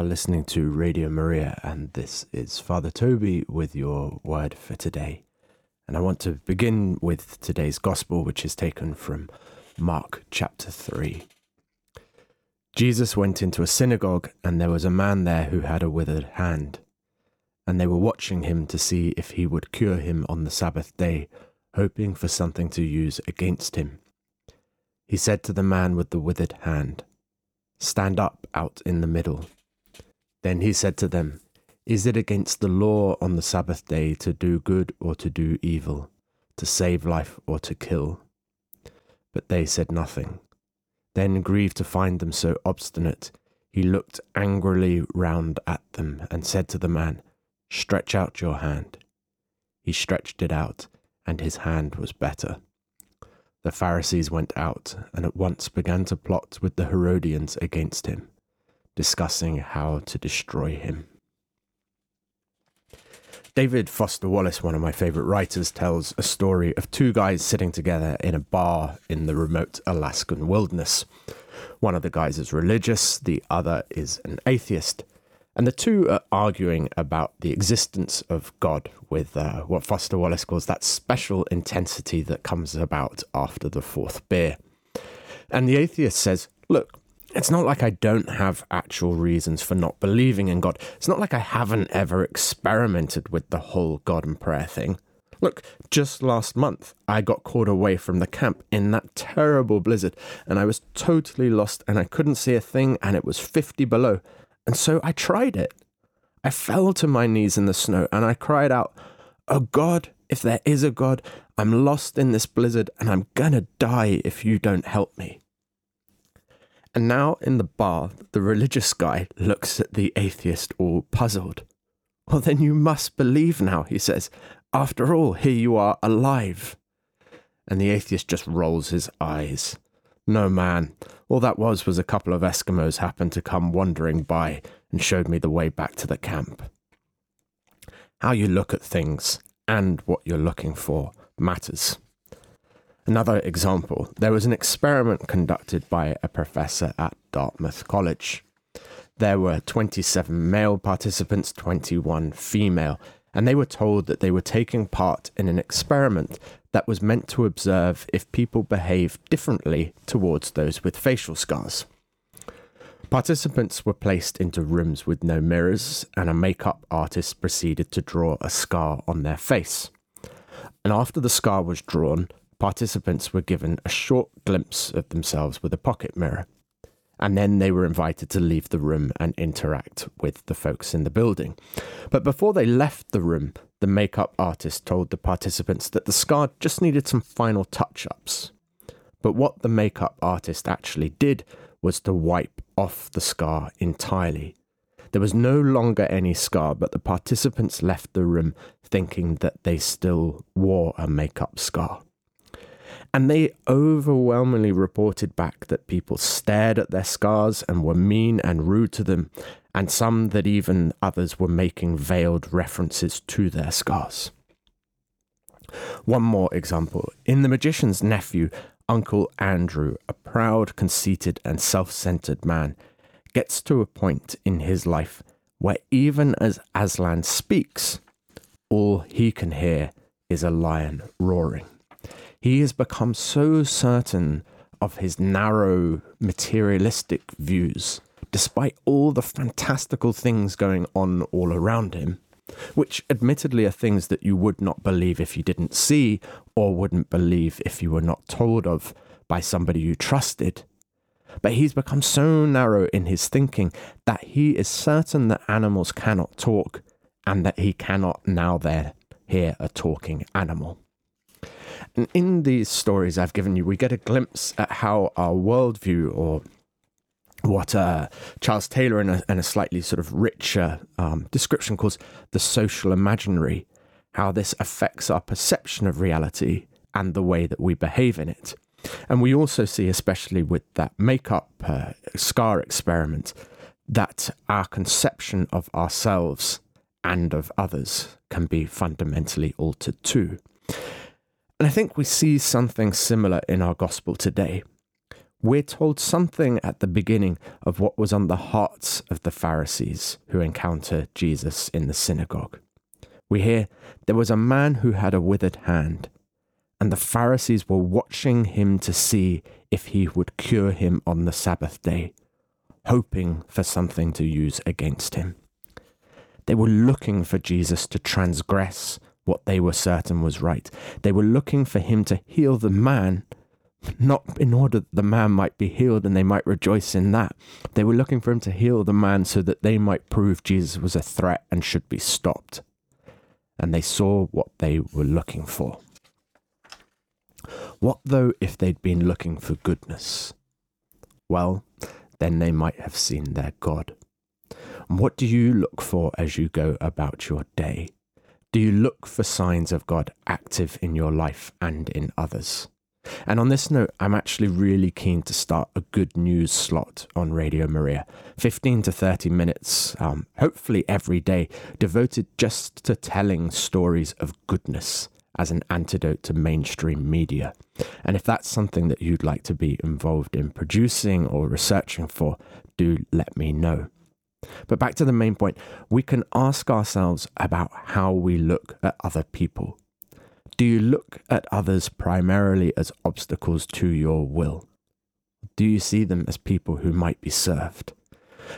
are listening to Radio Maria, and this is Father Toby with your word for today. And I want to begin with today's gospel, which is taken from Mark chapter 3. Jesus went into a synagogue, and there was a man there who had a withered hand. And they were watching him to see if he would cure him on the Sabbath day, hoping for something to use against him. He said to the man with the withered hand, "Stand up out in the middle." Then he said to them, "Is it against the law on the Sabbath day to do good or to do evil, to save life or to kill?" But they said nothing. Then, grieved to find them so obstinate, he looked angrily round at them and said to the man, "Stretch out your hand." He stretched it out, and his hand was better. The Pharisees went out and at once began to plot with the Herodians against him, discussing how to destroy him. David Foster Wallace, one of my favourite writers, tells a story of two guys sitting together in a bar in the remote Alaskan wilderness. One of the guys is religious, the other is an atheist, and the two are arguing about the existence of God with what Foster Wallace calls that special intensity that comes about after the fourth beer. And the atheist says, "Look, it's not like I don't have actual reasons for not believing in God. It's not like I haven't ever experimented with the whole God and prayer thing. Look, just last month, I got called away from the camp in that terrible blizzard, and I was totally lost, and I couldn't see a thing, and it was 50 below. And so I tried it. I fell to my knees in the snow and I cried out, 'Oh God, if there is a God, I'm lost in this blizzard and I'm gonna die if you don't help me.'" And now in the bar, the religious guy looks at the atheist all puzzled. "Well, then you must believe now," he says. "After all, here you are alive." And the atheist just rolls his eyes. "No, man. All that was a couple of Eskimos happened to come wandering by and showed me the way back to the camp." How you look at things and what you're looking for matters. Another example, there was an experiment conducted by a professor at Dartmouth College. There were 27 male participants, 21 female, and they were told that they were taking part in an experiment that was meant to observe if people behave differently towards those with facial scars. Participants were placed into rooms with no mirrors, and a makeup artist proceeded to draw a scar on their face. And after the scar was drawn, participants were given a short glimpse of themselves with a pocket mirror, and then they were invited to leave the room and interact with the folks in the building. But before they left the room, the makeup artist told the participants that the scar just needed some final touch-ups. But what the makeup artist actually did was to wipe off the scar entirely. There was no longer any scar, but the participants left the room thinking that they still wore a makeup scar. And they overwhelmingly reported back that people stared at their scars and were mean and rude to them, and some that even others were making veiled references to their scars. One more example. In The Magician's Nephew, Uncle Andrew, a proud, conceited, and self-centered man, gets to a point in his life where even as Aslan speaks, all he can hear is a lion roaring. He has become so certain of his narrow, materialistic views, despite all the fantastical things going on all around him, which admittedly are things that you would not believe if you didn't see, or wouldn't believe if you were not told of by somebody you trusted. But he's become so narrow in his thinking that he is certain that animals cannot talk, and that he cannot now there hear a talking animal. And in these stories I've given you, we get a glimpse at how our worldview, or what Charles Taylor in a slightly sort of richer description calls the social imaginary, how this affects our perception of reality and the way that we behave in it. And we also see, especially with that makeup scar experiment, that our conception of ourselves and of others can be fundamentally altered too. And I think we see something similar in our gospel today. we're told something at the beginning of what was on the hearts of the Pharisees who encounter Jesus in the synagogue. We hear there was a man who had a withered hand, and the Pharisees were watching him to see if he would cure him on the Sabbath day, hoping for something to use against him. They were looking for Jesus to transgress what they were certain was right. They were looking for him to heal the man, not in order that the man might be healed and they might rejoice in that. They were looking for him to heal the man so that they might prove Jesus was a threat and should be stopped. And they saw what they were looking for. What though if they'd been looking for goodness? Well, then they might have seen their God. And what do you look for as you go about your day? Do you look for signs of God active in your life and in others? And on this note, I'm actually really keen to start a good news slot on Radio Maria. 15 to 30 minutes, hopefully every day, devoted just to telling stories of goodness as an antidote to mainstream media. And if that's something that you'd like to be involved in producing or researching for, do let me know. But back to the main point, we can ask ourselves about how we look at other people. Do you look at others primarily as obstacles to your will? Do you see them as people who might be served?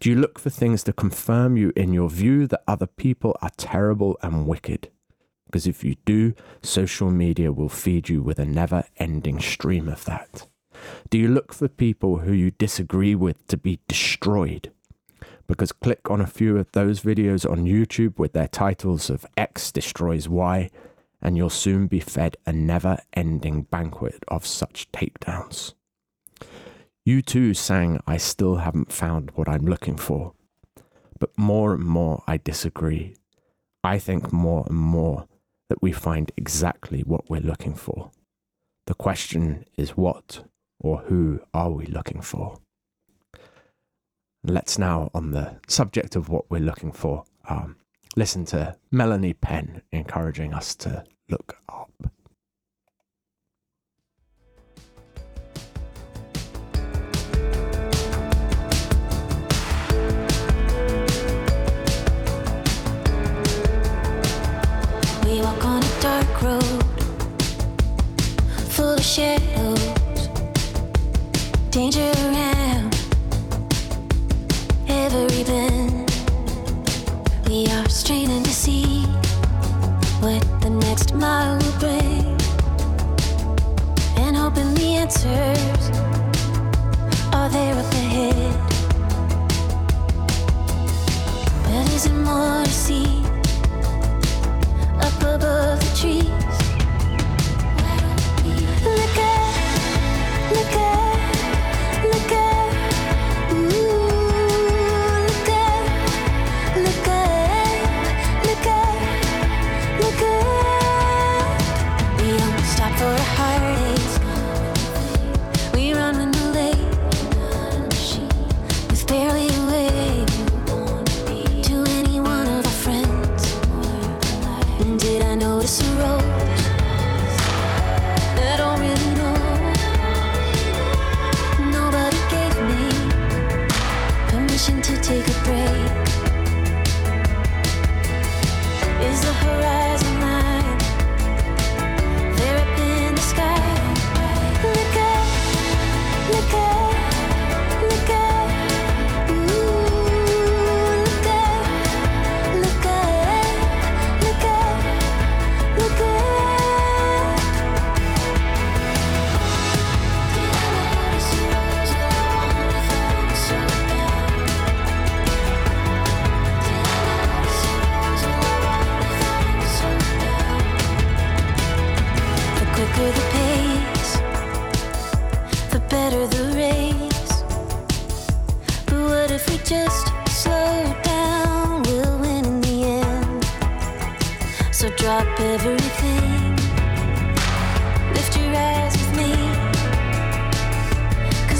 Do you look for things to confirm you in your view that other people are terrible and wicked? Because if you do, social media will feed you with a never-ending stream of that. Do you look for people who you disagree with to be destroyed? Because click on a few of those videos on YouTube with their titles of X destroys Y, and you'll soon be fed a never-ending banquet of such takedowns. U2 sang I Still Haven't Found What I'm Looking For, but more and more I disagree. I think more and more that we find exactly what we're looking for. The question is what or who are we looking for? Let's now, on the subject of what we're looking for, listen to Melanie Penn encouraging us to look up. We walk on a dark road, full of shadows, danger around. Every bend, we are straining to see what the next mile will bring, and hoping the answers are there up ahead. But is it more to see up above the trees? Look up, look up.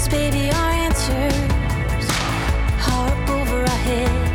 Baby, our answers are up over our heads.